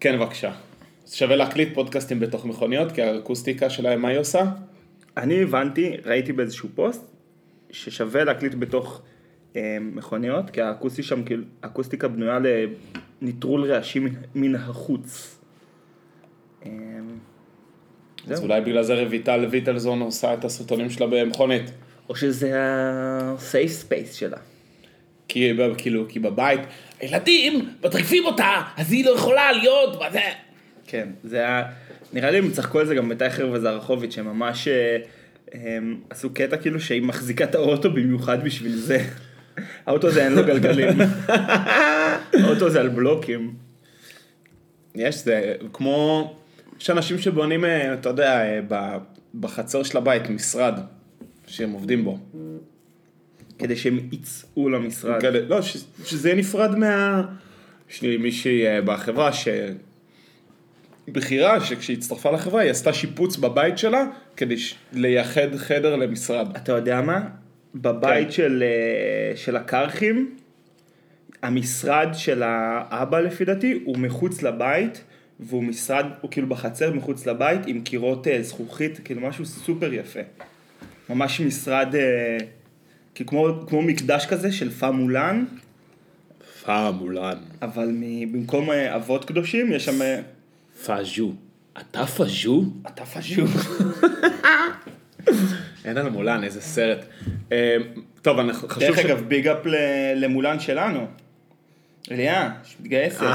כן, בבקשה. שווה להקליט פודקאסטים בתוך מכוניות, כי האקוסטיקה שלהם, מה היא עושה? אני הבנתי, ראיתי באיזשהו פוסט, ששווה להקליט בתוך מכוניות, כי האקוסטיקה בנויה לניטרול רעשים מן החוץ. אז אולי בגלל זה רויטל ויטלזון עושה את הסרטונים שלה במכונית. או שזה הסייף ספייס שלה. כי בבית, הילדים, מטריפים אותה, אז היא לא יכולה להיות, מה זה? כן, זה היה, נראה לי הם צחקו על זה גם בתייכר וזרחוביץ', שממש עשו קטע כאילו שהיא מחזיקה את האוטו במיוחד בשביל זה. האוטו זה אין לו גלגלים. האוטו זה על בלוקים. יש, זה כמו, יש אנשים שבונים, אתה יודע, בחצר של הבית, משרד, שהם עובדים בו. כדי שהם יצאו למשרד. לא, שזה נפרד מה... יש לי מישהי בחברה בחירה שכשהצטרפה לחברה היא עשתה שיפוץ בבית שלה כדי לייחד חדר למשרד. אתה יודע מה? בבית של הקרחים, המשרד של האבא לפי דעתי הוא מחוץ לבית, והוא משרד, הוא כאילו בחצר מחוץ לבית עם קירות זכוכית, כאילו משהו סופר יפה. ממש משרד... כמו מקדש כזה של פאמולן. פאמולן. אבל במקום אבות קדושים יש שם... פאז'ו. אתה פאז'ו? אתה פאז'ו. אין על מולן, איזה סרט. טוב, אני חושב... דרך אגב, ביג אפ למולן שלנו. אליה, מתגייסת.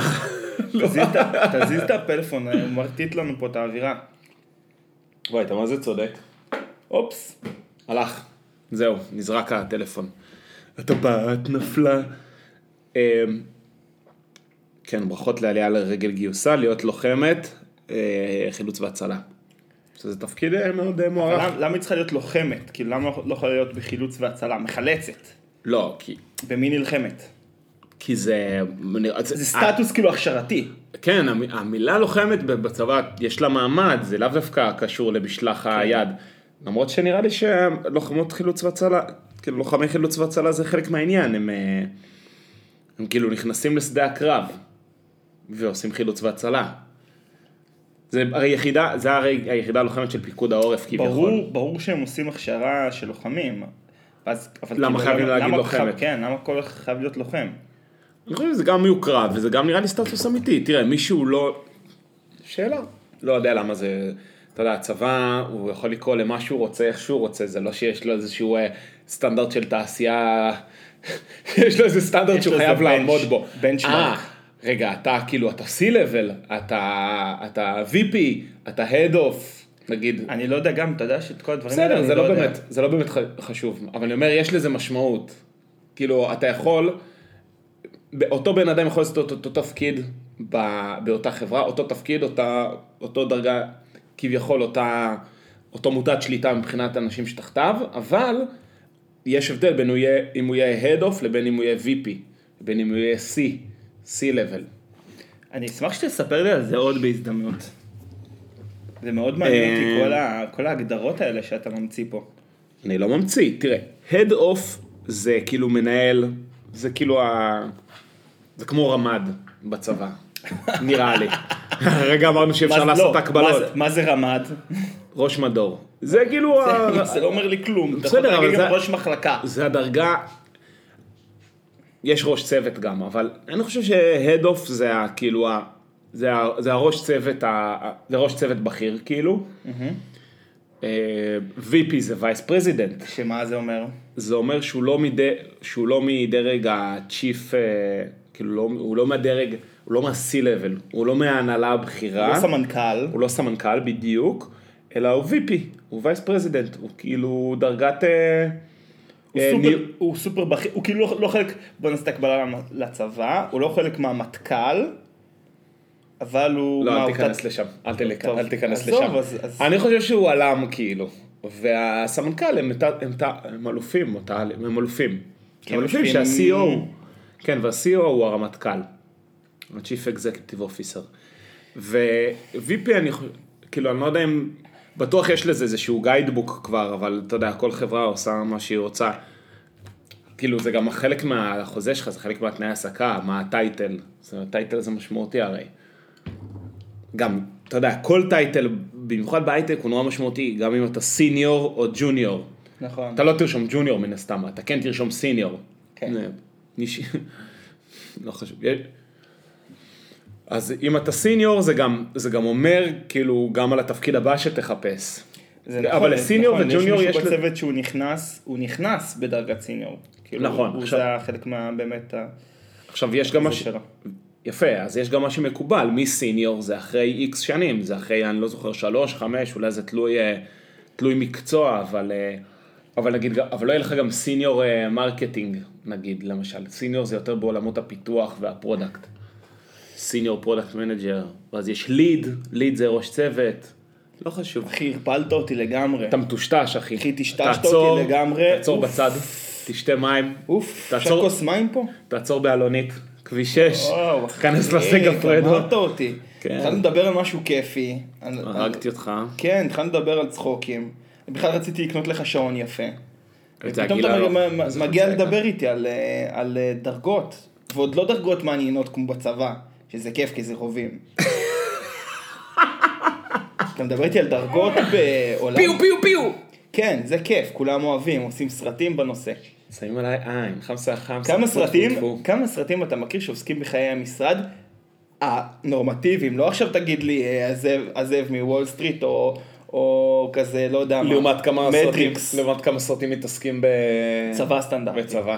תזיז את הפלאפון, הוא מרטיט לנו פה את האווירה. בואי, אתה מה זה צודק? אופס. הלך. זהו, נזרק הטלפון. הטבעת נפלה. כן, ברכות לעלייה לרגל גיוסה, להיות לוחמת, חילוץ והצלה. זה תפקיד מאוד מוערך. למה היא צריכה להיות לוחמת? כאילו, למה לא יכולה להיות בחילוץ והצלה? מחלצת. לא, כי... במי נלחמת? כי זה... זה סטטוס כאילו הכשרתי. כן, המילה לוחמת בצבא, יש לה מעמד, זה לאו דווקא קשור למשלח היד. למרות שנראה לי שלוחמות חילוץ והצלה, כאילו לוחמי חילוץ והצלה זה חלק מהעניין, הם כאילו נכנסים לשדה הקרב, ועושים חילוץ והצלה. זה הרי יחידה, זה הרי היחידה הלוחמת של פיקוד העורף, כביכול. ברור שהם עושים הכשרה של לוחמים, למה חייבים להגיד לוחמת? כן, למה כל אחד חייב להיות לוחם? אני חושב שזה גם מיוקרב, וזה גם נראה לי סטטוס אמיתי, תראה, מישהו לא... שאלה? לא יודע למה זה... אתה יודע, הצבא, הוא יכול לקרוא למה שהוא רוצה, איך שהוא רוצה, זה לא שיש לו איזשהו סטנדרט של תעשייה, יש לו איזה סטנדרט שהוא חייב לעמוד בו. בנצ'מארק. רגע, אתה כאילו, אתה C-level, אתה VP, אתה Head-off, נגיד. אני לא יודע גם, אתה יודע שאת כל הדברים האלה אני לא יודע. בסדר, זה לא באמת חשוב, אבל אני אומר, יש לזה משמעות. כאילו, אתה יכול, אותו בן אדם יכול לעשות אותו תפקיד באותה חברה, אותו תפקיד, אותו דרגה, כביכול אותו מודד שליטה מבחינת אנשים שתחתיו, אבל יש הבדל בין אם הוא יהיה head-off לבין אם הוא יהיה VP, לבין אם הוא יהיה C-level. אני אשמח שתספר לי על זה עוד בהזדמנות. זה מאוד מעניין אותי, כל ההגדרות האלה שאתה ממציא פה. אני לא ממציא, תראה, head-off זה כאילו מנהל, זה כאילו, זה כמו רמד בצבא, נראה לי. הרגע אמרנו שאפשר לעשות הקבלות. מה זה רמד? ראש מדור. זה כאילו... זה לא אומר לי כלום. אתה יכול להגיד גם ראש מחלקה. זה הדרגה... יש ראש צוות גם, אבל אני חושב שההד-אוף זה כאילו... זה הראש צוות... זה ראש צוות בכיר כאילו. VP זה וייס פרזידנט. שמה זה אומר? זה אומר שהוא לא מדרג הצ'יף... כאילו הוא לא מהדרג... הוא לא מה-C-level, הוא לא מההנהלה הבכירה. הוא לא סמנכ"ל. הוא לא סמנכ"ל בדיוק, אלא הוא VP, הוא וייס פרזידנט, הוא כאילו דרגת... הוא סופר בכיר, הוא כאילו לא חלק, בוא נעשה הקבלה לצבא, הוא לא חלק מהמטכ"ל, אבל הוא... לא, אל תיכנס לשם, אל תיכנס לשם. אני חושב שהוא עלם כאילו, והסמנכ"ל הם אלופים, הם אלופים. הם אלופים שה-CO, כן, וה-CO הוא הרמטכ"ל. Chief Executive Officer. ו-VP, אני כאילו, אני לא יודע אם, בטוח יש לזה איזשהו גיידבוק כבר, אבל אתה יודע, כל חברה עושה מה שהיא רוצה. כאילו, זה גם חלק מהחוזה שלך, זה חלק מהתנאי העסקה, מה הטייטל. הטייטל זה משמעותי הרי. גם, אתה יודע, כל טייטל, במיוחד בהייטק, הוא נורא משמעותי, גם אם אתה סיניור או ג'וניור. נכון. אתה לא תרשום ג'וניור מן הסתם, אתה כן תרשום סיניור. כן. לא חשוב. אז אם אתה סיניור, זה גם אומר, כאילו, גם על התפקיד הבא שתחפש. אבל לסיניור וג'וניור יש בצוות שהוא נכנס, הוא נכנס בדרגת סיניור. נכון. זה חלק מה, באמת, עכשיו יש גם מה ש... יפה, אז יש גם מה שמקובל, מי סיניור זה אחרי איקס שנים, זה אחרי, אני לא זוכר, 3, 5, אולי זה תלוי מקצוע, אבל לא יהיה לך גם סיניור מרקטינג, נגיד, למשל. סיניור זה יותר בעולמות הפיתוח והפרודקט. סיניור פרודקט מנג'ר, ואז יש ליד זה ראש צוות, לא חשוב. אחי, הרפלת אותי לגמרי. אתה מטושטש, אחי. אחי, תשטשת אותי לגמרי. תעצור בצד, תשתה מים. אוף, אפשר כוס מים פה? תעצור בעלונית. כביש 6, כנס לסג הפרדו. אמרת אותי. התחלנו לדבר על משהו כיפי. הרגתי אותך. כן, התחלנו לדבר על צחוקים. בכלל רציתי לקנות לך שעון יפה. ופתאום אתה מגיע לדבר איתי על דרגות. ועוד לא דרגות מעניינות כמו בצבא, שזה כיף כי זה רובים. אתה מדבר איתי על דרגות בעולם. פיו פיו פיו. כן, זה כיף, כולם אוהבים, עושים סרטים בנושא. שמים עליי עין, חמסה. כמה סרטים אתה מכיר שעוסקים בחיי המשרד? נורמטיביים, לא עכשיו תגיד לי, עזב מוול סטריט או כזה, לא יודע מה. לעומת כמה סרטים מתעסקים בצבא סטנדרטי. בצבא.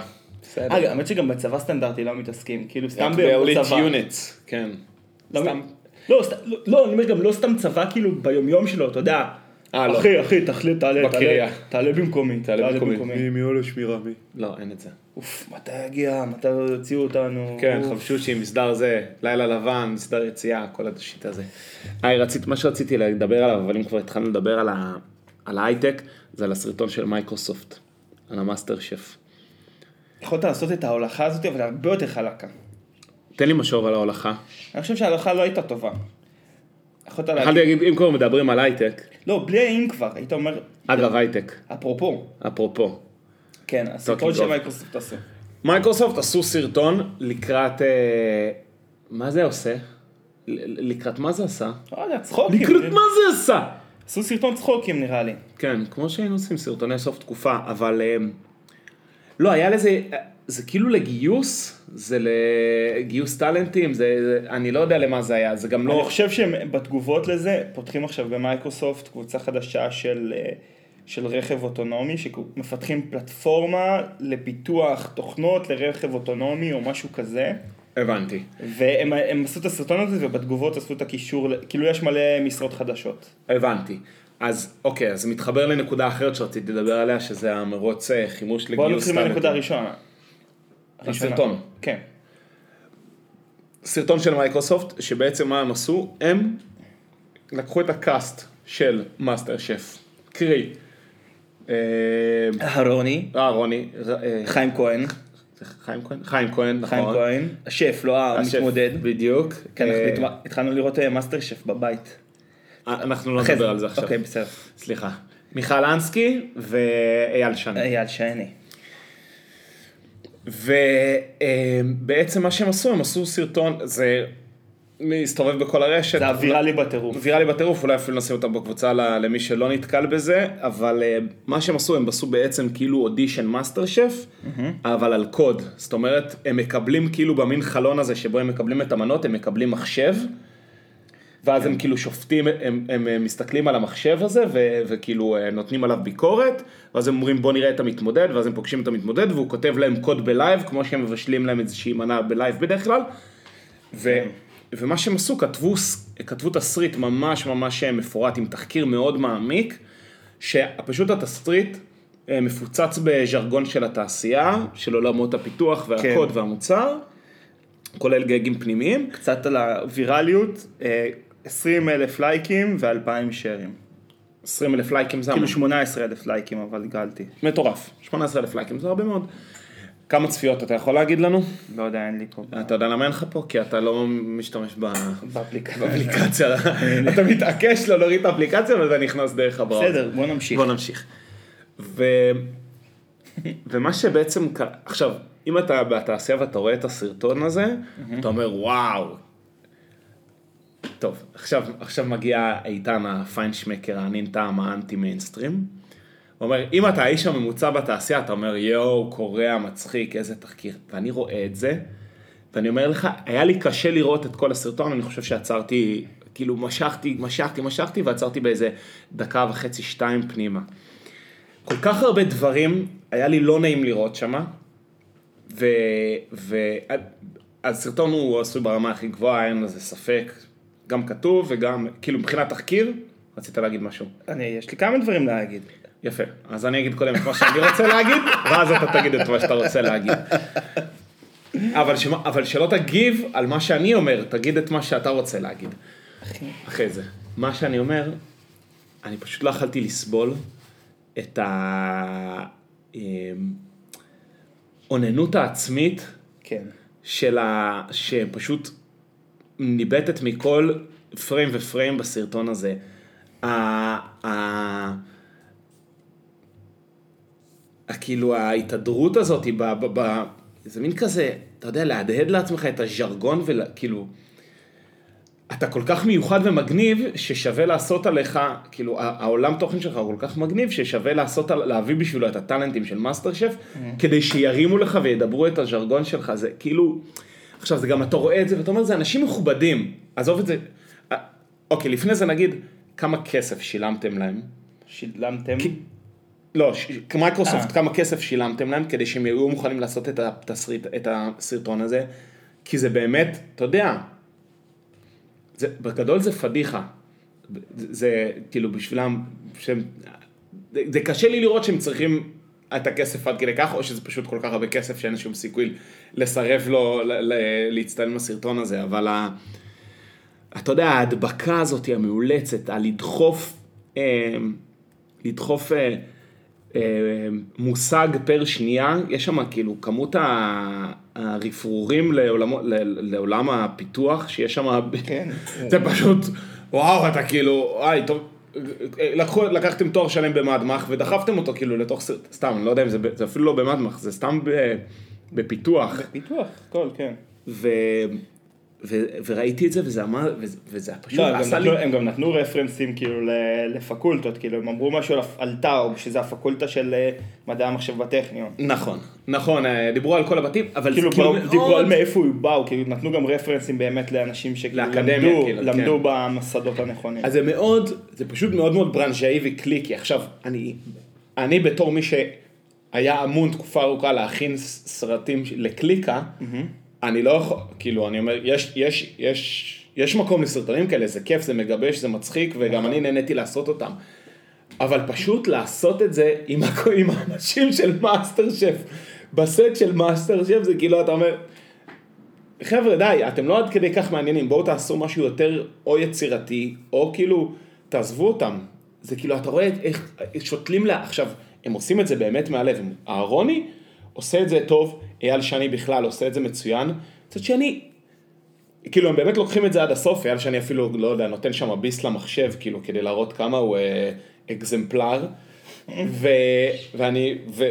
אגב, האמת שגם בצבא סטנדרטי לא מתעסקים, כאילו סתם בצבא. כן. לא, אני אומר גם לא סתם צבא, כאילו ביומיום שלו, אתה יודע. אחי, תעלה במקומי. מי עולה שמירה, מי? לא, אין את זה. אוף, מתי הגיע? מתי הוציאו אותנו? כן, חבשוש עם מסדר זה, לילה לבן, מסדר יציאה, כל הדשית הזה. מה שרציתי לדבר עליו, אבל אם כבר התחלנו לדבר על ההייטק, זה על הסרטון של מייקרוסופט, על המאסטר שף. יכולת לעשות את ההולכה הזאת, אבל הרבה יותר חלקה. תן לי משוב על ההולכה. אני חושב שההולכה לא הייתה טובה. אם כבר מדברים על הייטק, לא, בלי אם כבר, היית אומר אגב הייטק, אפרופו כן, הסרטון שמייקרוסופט עשו. מייקרוסופט עשו סרטון לקראת מה זה עושה? לקראת מה זה עשה? צחוקים. לקראת מה זה עשה? עשו סרטון צחוקים נראה לי. כן, כמו שהיינו עושים סרטוני סוף תקופה, אבל לא, היה לזה, זה כאילו לגיוס, זה לגיוס טלנטים, אני לא יודע למה זה היה, זה גם לא... אני חושב שבתגובות לזה, פותחים עכשיו במייקרוסופט קבוצה חדשה של רכב אוטונומי, שמפתחים פלטפורמה לפיתוח תוכנות לרכב אוטונומי או משהו כזה. הבנתי. והם עשו את הסרטון הזה ובתגובות עשו את הקישור, כאילו יש מלא משרות חדשות. הבנתי. אז אוקיי, אז מתחבר לנקודה אחרת שרציתי לדבר עליה, שזה המרוץ חימוש לגיוס טלנטים. בואו נתחיל מהנקודה הראשונה. הסרטון. כן. סרטון של מייקרוסופט, שבעצם מה הם עשו? הם לקחו את הקאסט של מאסטר שף. קרי. אהרוני. חיים כהן, נכון. חיים כהן. השף, לא המתמודד. בדיוק. כן, התחלנו לראות מאסטר שף בבית. אנחנו לא נדבר על זה עכשיו. אוקיי, בסדר. סליחה. מיכל אנסקי ואייל שני. ובעצם מה שהם עשו, הם עשו סרטון, זה מסתובב בכל הרשת. זה ויראלי בטירוף, אולי אפילו נשים אותם בקבוצה למי שלא נתקל בזה, אבל מה שהם עשו, הם עשו בעצם כאילו אודישן מאסטר שף, אבל על קוד. זאת אומרת, הם מקבלים כאילו במין חלון הזה, שבו הם מקבלים את המנות, הם מקבלים מחשב, ואז הם כאילו שופטים, הם מסתכלים על המחשב הזה, וכאילו נותנים עליו ביקורת, ואז הם אומרים בוא נראה את המתמודד, ואז הם פוגשים את המתמודד, והוא כותב להם קוד בלייב, כמו שהם מבשלים להם איזושהי מנה בלייב בדרך כלל, ומה שהם עשו, כתבו תסריט ממש ממש מפורט, עם תחקיר מאוד מעמיק, שפשוט התסריט מפוצץ בז'רגון של התעשייה, של עולמות הפיתוח והקוד והמוצר, כולל גגים פנימיים. קצת על הווירליות, 20,000 לייקים ו2,000 שרים. 20,000 לייקים זה... כאילו 18,000 לייקים, אבל גלתי. מטורף. 18,000 לייקים זה הרבה מאוד. כמה צפיות אתה יכול להגיד לנו? לא יודע, אין לי פה. אתה יודע למה אין לך פה? כי אתה לא משתמש באפליקציה. אתה מתעקש לא להוריד את האפליקציה, וזה נכנס דרך הבאות. בסדר, בוא נמשיך. ומה שבעצם... עכשיו, אם אתה בתעשייה ואתה רואה את הסרטון הזה, אתה אומר, וואו, טוב, עכשיו מגיע איתן הפיינשמקר, הנינטעם, האנטי מיינסטרים. הוא אומר, אם אתה האיש הממוצע בתעשייה, אתה אומר, יואו, קורא, מצחיק, איזה תחקיר. ואני רואה את זה, ואני אומר לך, היה לי קשה לראות את כל הסרטון, אני חושב שעצרתי, כאילו משכתי, ועצרתי באיזה דקה וחצי, שתיים פנימה. כל כך הרבה דברים, היה לי לא נעים לראות שמה, הסרטון הוא עשוי ברמה הכי גבוהה, אין לזה ספק, גם כתוב וגם, כאילו מבחינת תחקיר, רצית להגיד משהו. יש לי כמה דברים להגיד. יפה, אז אני אגיד קודם את מה שאני רוצה להגיד, ואז אתה תגיד את מה שאתה רוצה להגיד. אבל שלא תגיב על מה שאני אומר, תגיד את מה שאתה רוצה להגיד. אחרי זה. מה שאני אומר, אני פשוט לא יכולתי לסבול את העוננות העצמית, כן. שפשוט ניבטת מכל פריים ופריים בסרטון הזה. כאילו ההתהדרות הזאת, זה מין כזה, אתה יודע, להדהד לעצמך את הז'רגון, וכאילו, אתה כל כך מיוחד ומגניב, ששווה לעשות עליך, כאילו, העולם תוכן שלך הוא כל כך מגניב, ששווה להביא בשבילו את הטלנטים של מאסטר שף, כדי שירימו לך וידברו את הז'רגון שלך, זה כאילו, עכשיו זה גם אתה רואה את זה, ואתה אומר, זה אנשים מכובדים, עזוב את זה, אוקיי, לפני זה נגיד, כמה כסף שילמתם להם? שילמתם? לא, מייקרוסופט, כמה כסף שילמתם להם, כדי שהם יהיו מוכנים לעשות את הסרטון הזה, כי זה באמת, אתה יודע, בגדול זה פדיחה, זה כאילו בשבילם, זה קשה לי לראות שהם צריכים את הכסף עד כדי כך, או שזה פשוט כל כך הרבה כסף שאין שום סיכוי לסרב לו, להצטלם בסרטון הזה, אבל אתה יודע, ההדבקה הזאת היא המאולצת, לדחוף מושג פר שנייה, יש שם כאילו כמות הרפרורים לעולם הפיתוח, שיש שם, זה פשוט, וואו, אתה כאילו, לקחתם תואר שלם במדמח, ודחפתם אותו כאילו לתוך, סתם, אני לא יודע אם זה אפילו לא במדמח, זה סתם בפיתוח. בפיתוח, כל, כן. וראיתי את זה, וזה אמר, וזה פשוט עשה לי. הם גם נתנו רפרנסים כאילו לפקולטות, כאילו הם אמרו משהו על טאוב, שזה הפקולטה של מדע המחשב בטכניון. נכון, נכון, דיברו על כל הבתים, אבל כאילו דיברו על מאיפה הוא באו, כאילו נתנו גם רפרנסים באמת לאנשים שלמדו במסעדות הנכונים. אז זה מאוד, זה פשוט מאוד מאוד ברנז'אי וקליקי. עכשיו, אני בתור מי שהיה אמון תקופה ארוכה להכין סרטים לקליקה, אני לא יכול, כאילו, אני אומר, יש מקום לסרטונים כאלה, זה כיף, זה מגבש, זה מצחיק, וגם אני נהניתי לעשות אותם. אבל פשוט לעשות את זה עם האנשים של מאסטר שף, בסט של מאסטר שף, זה כאילו, אתה אומר, חבר'ה, די, אתם לא עד כדי כך מעניינים, בואו תעשו משהו יותר או יצירתי, או כאילו, תעזבו אותם. זה כאילו, אתה רואה איך שותלים לה, עכשיו, הם עושים את זה באמת מהלב, אהרוני עושה את זה טוב, אייל שני בכלל עושה את זה מצוין, זאת שאני, כאילו הם באמת לוקחים את זה עד הסוף, אייל שני אפילו, לא יודע, נותן שם ביס למחשב, כאילו, כדי להראות כמה הוא אקזמפלר,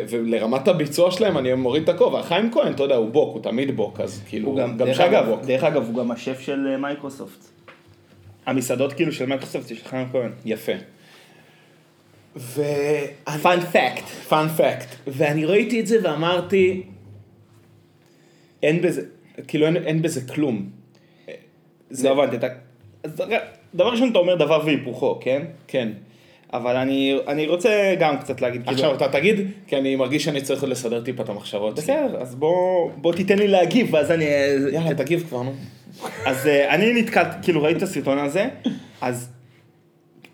ולרמת הביצוע שלהם, אני מוריד את הכובע, חיים כהן, אתה יודע, הוא בוק, הוא תמיד בוק, אז כאילו, הוא גם שגע בוק. דרך אגב, הוא גם השף של מייקרוסופט. המסעדות כאילו של מייקרוסופט, של חיים כהן. יפה. פאנ פקט, ואני ראיתי את זה ואמרתי, אין בזה, כאילו אין בזה כלום. זה הבנת, דבר ראשון אתה אומר דבר והיפוכו, כן? כן. אבל אני רוצה גם קצת להגיד, עכשיו אתה תגיד, כי אני מרגיש שאני צריך לסדר טיפה את המחשבות. בסדר, אז בוא תיתן לי להגיב, ואז אני, יאללה, תגיב כבר, נו. אז אני נתקלתי, כאילו ראיתי את הסרטון הזה, אז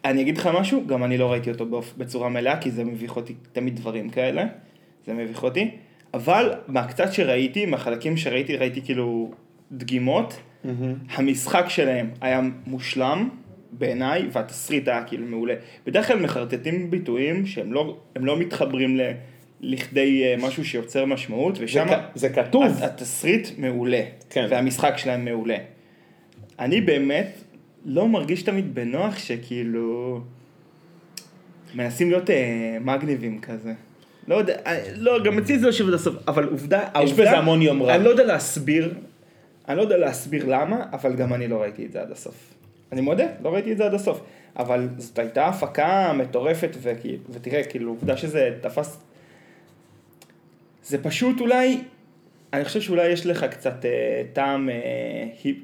אני אגיד לך משהו, גם אני לא ראיתי אותו בצורה מלאה, כי זה מביך אותי, תמיד דברים כאלה, זה מביך אותי, אבל מהקצת שראיתי, מהחלקים שראיתי, ראיתי כאילו דגימות, המשחק שלהם היה מושלם בעיניי, והתסריט היה כאילו מעולה. בדרך כלל מחרטטים ביטויים שהם לא מתחברים לכדי משהו שיוצר משמעות, ושם זה כתוב. התסריט מעולה, והמשחק שלהם מעולה. אני באמת לא מרגיש תמיד בנוח שכאילו מנסים להיות מגניבים כזה. לא יודע, לא, גם אצלי זה לא שווה לסוף, אבל עובדה, יש בזה המון יומרה. אני לא יודע להסביר למה, אבל גם אני לא ראיתי את זה עד הסוף. אני מודה, לא ראיתי את זה עד הסוף, אבל זאת הייתה הפקה מטורפת, ותראה, כאילו, עובדה שזה תפס, זה פשוט אולי, אני חושב שאולי יש לך קצת טעם,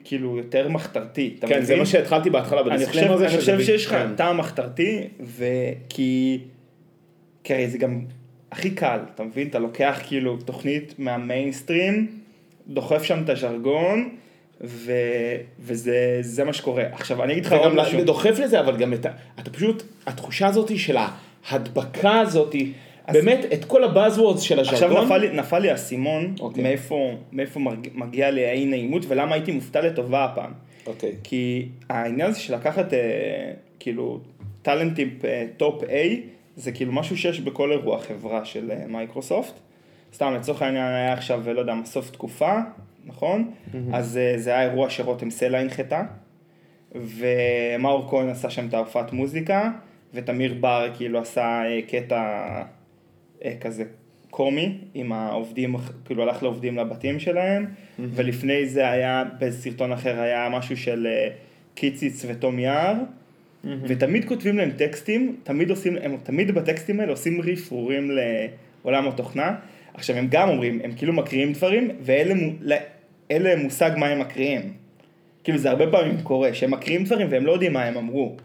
כאילו, יותר מחתרתי. כן, זה מה שהתחלתי בהתחלה, אני חושב שיש לך טעם מחתרתי, וכי, כי זה גם הכי קל, אתה מבין? אתה לוקח כאילו תוכנית מהמיינסטרים, דוחף שם את הז'רגון, וזה מה שקורה. עכשיו, אני אגיד לך עוד משהו. דוחף לזה, אבל גם אתה פשוט, התחושה הזאת של ההדבקה הזאת, באמת, את כל הבאזוורדס של הז'רגון. עכשיו נפל לי הסימון, מאיפה מגיע לי האי נעימות, ולמה הייתי מופתע לטובה הפעם. כי העניין הזה של לקחת, כאילו, טלנטים טופ איי, זה כאילו משהו שיש בכל אירוע חברה של מייקרוסופט. סתם, לצורך העניין היה עכשיו, לא יודע, מסוף תקופה, נכון? אז זה היה אירוע שרותם סלע הנחתה, ומאור כהן עשה שם תערפת מוזיקה, ותמיר בר כאילו עשה קטע כזה קומי, עם העובדים, כאילו הלך לעובדים לבתים שלהם, ולפני זה היה, בסרטון אחר היה משהו של קיציץ וטום יער, ותמיד כותבים להם טקסטים, תמיד עושים, הם תמיד בטקסטים האלה עושים רפרורים לעולם התוכנה. עכשיו הם גם אומרים, הם כאילו מקריאים דברים, ואלה מושג מה הם מקריאים. כאילו זה הרבה פעמים קורה, שהם מקריאים דברים והם לא יודעים מה הם אמרו.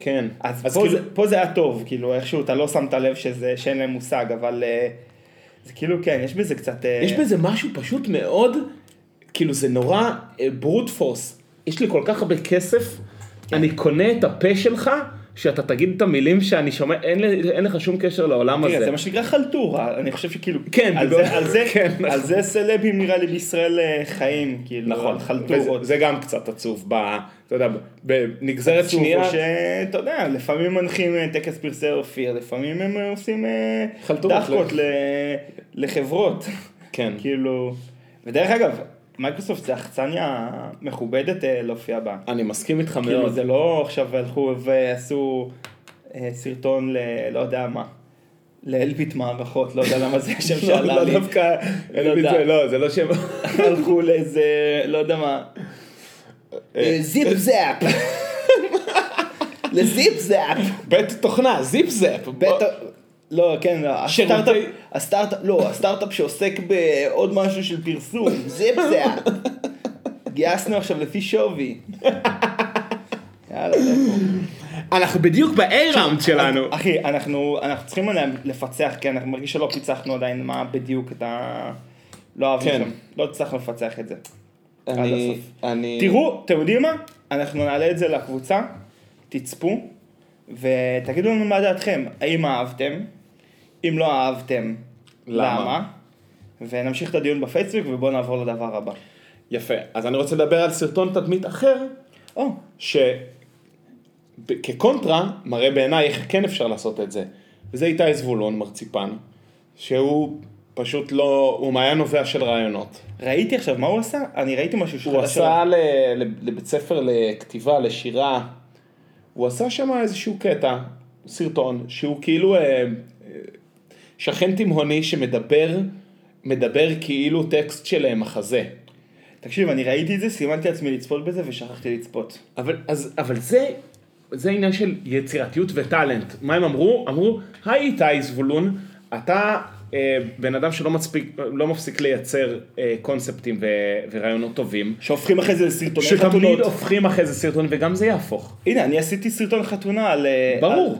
כן. אז פה, כאילו... פה זה היה טוב, כאילו איכשהו אתה לא שמת לב שזה, שאין להם מושג, אבל זה כאילו כן, יש בזה קצת... יש בזה משהו פשוט מאוד, כאילו זה נורא ברוט פורס. יש לי כל כך הרבה כסף, אני קונה את הפה שלך, שאתה תגיד את המילים שאני שומע, אין לך שום קשר לעולם הזה. זה מה שנקרא חלטורה, אני חושב שכאילו, על זה סלבים נראה לי בישראל חיים, נכון, חלטורות. זה גם קצת עצוב, אתה יודע, בנגזרת שנייה. עצוב, שאתה יודע, לפעמים מנחים טקס פרסי אופיר, לפעמים הם עושים דחקות לחברות. כן. כאילו, ודרך אגב, מייקרוסופט זה החצניה מכובדת להופיע בה. אני מסכים איתך מאוד. כאילו זה לא עכשיו הלכו ועשו סרטון לא יודע מה, לאלביט מערכות, לא יודע למה זה השם שעלה לי. לא דווקא, לא, זה לא שם. הלכו לאיזה, לא יודע מה. זיפ זאפ. לזיפ זאפ. בית תוכנה, זיפ זאפ. לא, כן, הסטארט-אפ שעוסק בעוד משהו של פרסום, זיפ זאפ. גייסנו עכשיו לפי שווי. יאללה, אנחנו בדיוק באייראונד שלנו. אחי, אנחנו צריכים לפצח, כן, אנחנו מרגיש שלא פיצחנו עדיין מה בדיוק את ה... לא אהבנו שם, לא צריך לפצח את זה. תראו, אתם יודעים מה? אנחנו נעלה את זה לקבוצה, תצפו, ותגידו לנו מה דעתכם, האם אהבתם? אם לא אהבתם, למה? ונמשיך את הדיון בפייסבוק, ובואו נעבור לדבר הבא. יפה, אז אני רוצה לדבר על סרטון תדמית אחר, שכקונטרה מראה בעיניי איך כן אפשר לעשות את זה. וזה איתי זבולון, מרציפן, שהוא פשוט לא, הוא מעיין נובע של רעיונות. ראיתי עכשיו, מה הוא עשה? אני ראיתי משהו שהוא עשה לבית ספר לכתיבה, לשירה, הוא עשה שם איזשהו קטע, סרטון, שהוא כאילו שכן תימהוני שמדבר כאילו טקסט של מחזה. תקשיב, אני ראיתי את זה, סימנתי עצמי לצפות בזה ושכחתי לצפות. אבל זה עניין של יצירתיות וטלנט. מה הם אמרו? אמרו, היי איתי זבולון, אתה בן אדם שלא מפסיק לייצר קונספטים ורעיונות טובים. שהופכים אחרי זה לסרטוני חתונות. שתמיד הופכים אחרי זה סרטון, וגם זה יהפוך. הנה, אני עשיתי סרטון חתונה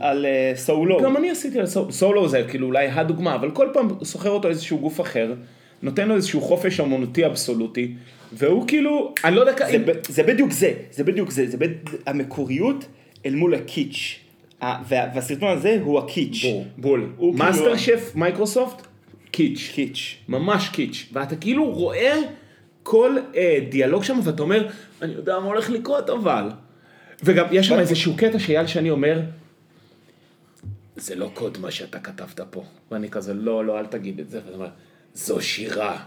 על סולו. גם אני עשיתי על סולו, זה כאילו אולי הדוגמה, אבל כל פעם סוחר אותו איזשהו גוף אחר, נותן לו איזשהו חופש אמנותי אבסולוטי, והוא כאילו, אני לא יודע... זה בדיוק זה, זה בדיוק זה, זה המקוריות אל מול הקיץ'. והסרטון הזה הוא הקיץ'. בול. מאסטר שף מייקרוסופט, קיץ'. קיץ'. ממש קיץ'. ואתה כאילו רואה כל דיאלוג שם, ואתה אומר, אני יודע מה הולך לקרות, אבל... וגם יש שם איזשהו קטע שאייל שאני אומר, זה לא קוד מה שאתה כתבת פה. ואני כזה, לא, אל תגיד את זה. ואתה אומר, זו שירה.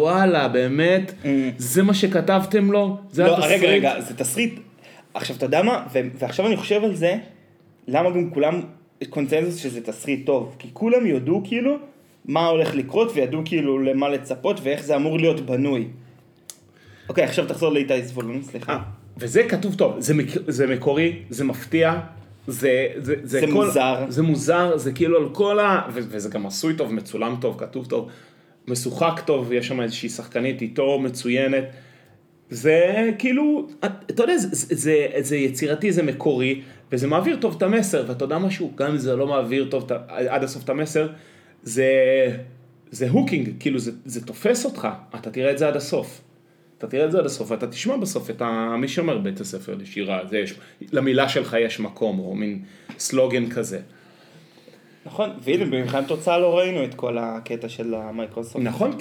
וואלה, באמת? זה מה שכתבתם לו? לא, רגע, זה תסריט... עכשיו, אתה יודע מה? ועכשיו אני חושב על זה, למה גם כולם, קונצנזוס שזה תסריט טוב, כי כולם יודעו כאילו מה הולך לקרות, וידעו כאילו למה לצפות, ואיך זה אמור להיות בנוי. אוקיי, עכשיו תחזור לאיתי זבולון, סליחה. וזה כתוב טוב, זה מקורי, זה מפתיע, זה מוזר. זה מוזר, זה כאילו על כל ה... וזה גם עשוי טוב, מצולם טוב, כתוב טוב, משוחק טוב, יש שם איזושהי שחקנית איתו, מצוינת. זה כאילו, אתה יודע, זה יצירתי, זה מקורי, וזה מעביר טוב את המסר, ואתה יודע משהו, גם אם זה לא מעביר טוב עד הסוף את המסר, זה הוקינג, כאילו זה תופס אותך, אתה תראה את זה עד הסוף. אתה תראה את זה עד הסוף, ואתה תשמע בסוף את מי שאומר בית הספר לשירה, למילה שלך יש מקום, או מין סלוגן כזה. נכון, והנה, במבחינת תוצאה לא ראינו את כל הקטע של המייקרוסופט. נכון,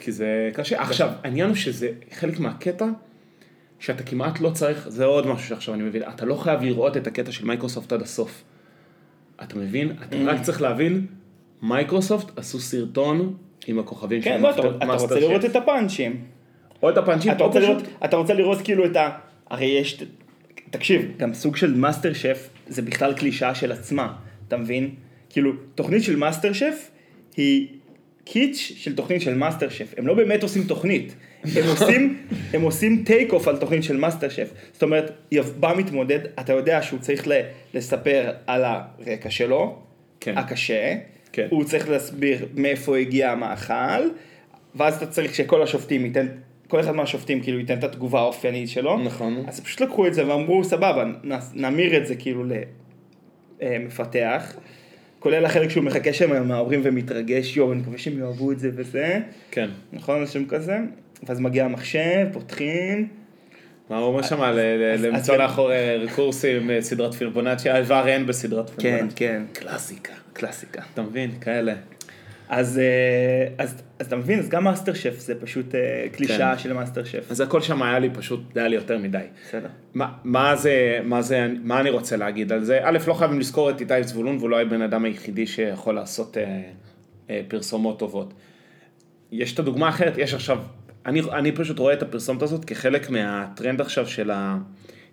כי זה קשה. עכשיו, העניין הוא שזה חלק מהקטע, שאתה כמעט לא צריך, זה עוד משהו שעכשיו אני מבין, אתה לא חייב לראות את הקטע של מייקרוסופט עד הסוף. אתה מבין? אתה רק צריך להבין, מייקרוסופט עשו סרטון עם הכוכבים של מאסטר שף. כן, אתה רוצה לראות את הפאנצ'ים. או את הפאנצ'ים, או פשוט. אתה רוצה לראות כאילו את ה... הרי יש... תקשיב, גם סוג של מאסטר שף, זה בכלל קלישה של עצמה, אתה מבין? כאילו, תוכנית של מאסטר שף היא קיץ' של תוכנית של מאסטר שף. הם לא באמת עושים תוכנית. הם עושים טייק אוף על תוכנית של מאסטר שף. זאת אומרת, בא מתמודד, אתה יודע שהוא צריך לספר על הרקע שלו, הקשה, הוא צריך להסביר מאיפה הגיע המאכל, ואז אתה צריך שכל השופטים ייתן, כל אחד מהשופטים כאילו ייתן את התגובה האופיינית שלו. נכון. אז פשוט לקחו את זה ואמרו, סבבה, נמיר את זה כאילו למפתח. כולל החלק שהוא מחכה שם מההורים ומתרגש, יום, אני מקווה שהם יאהבו את זה וזה. כן. נכון, לשם כזה. ואז מגיע המחשב, פותחים. מה הוא אומר שם? למצוא לאחור רקורסים, סדרת פירבונאצ'י, כבר אין בסדרת פירבונאצ'י. כן, כן. קלאסיקה. קלאסיקה. אתה מבין? כאלה. אז אתה מבין, אז גם מאסטר שף זה פשוט קלישה של מאסטר שף. אז הכל שם היה לי פשוט, היה לי יותר מדי. בסדר. מה אני רוצה להגיד על זה? א', לא חייבים לזכור את איתי זבולון, והוא לא היה בן אדם היחידי שיכול לעשות פרסומות טובות. יש את הדוגמה אחרת, יש עכשיו, אני פשוט רואה את הפרסומת הזאת כחלק מהטרנד עכשיו של ה...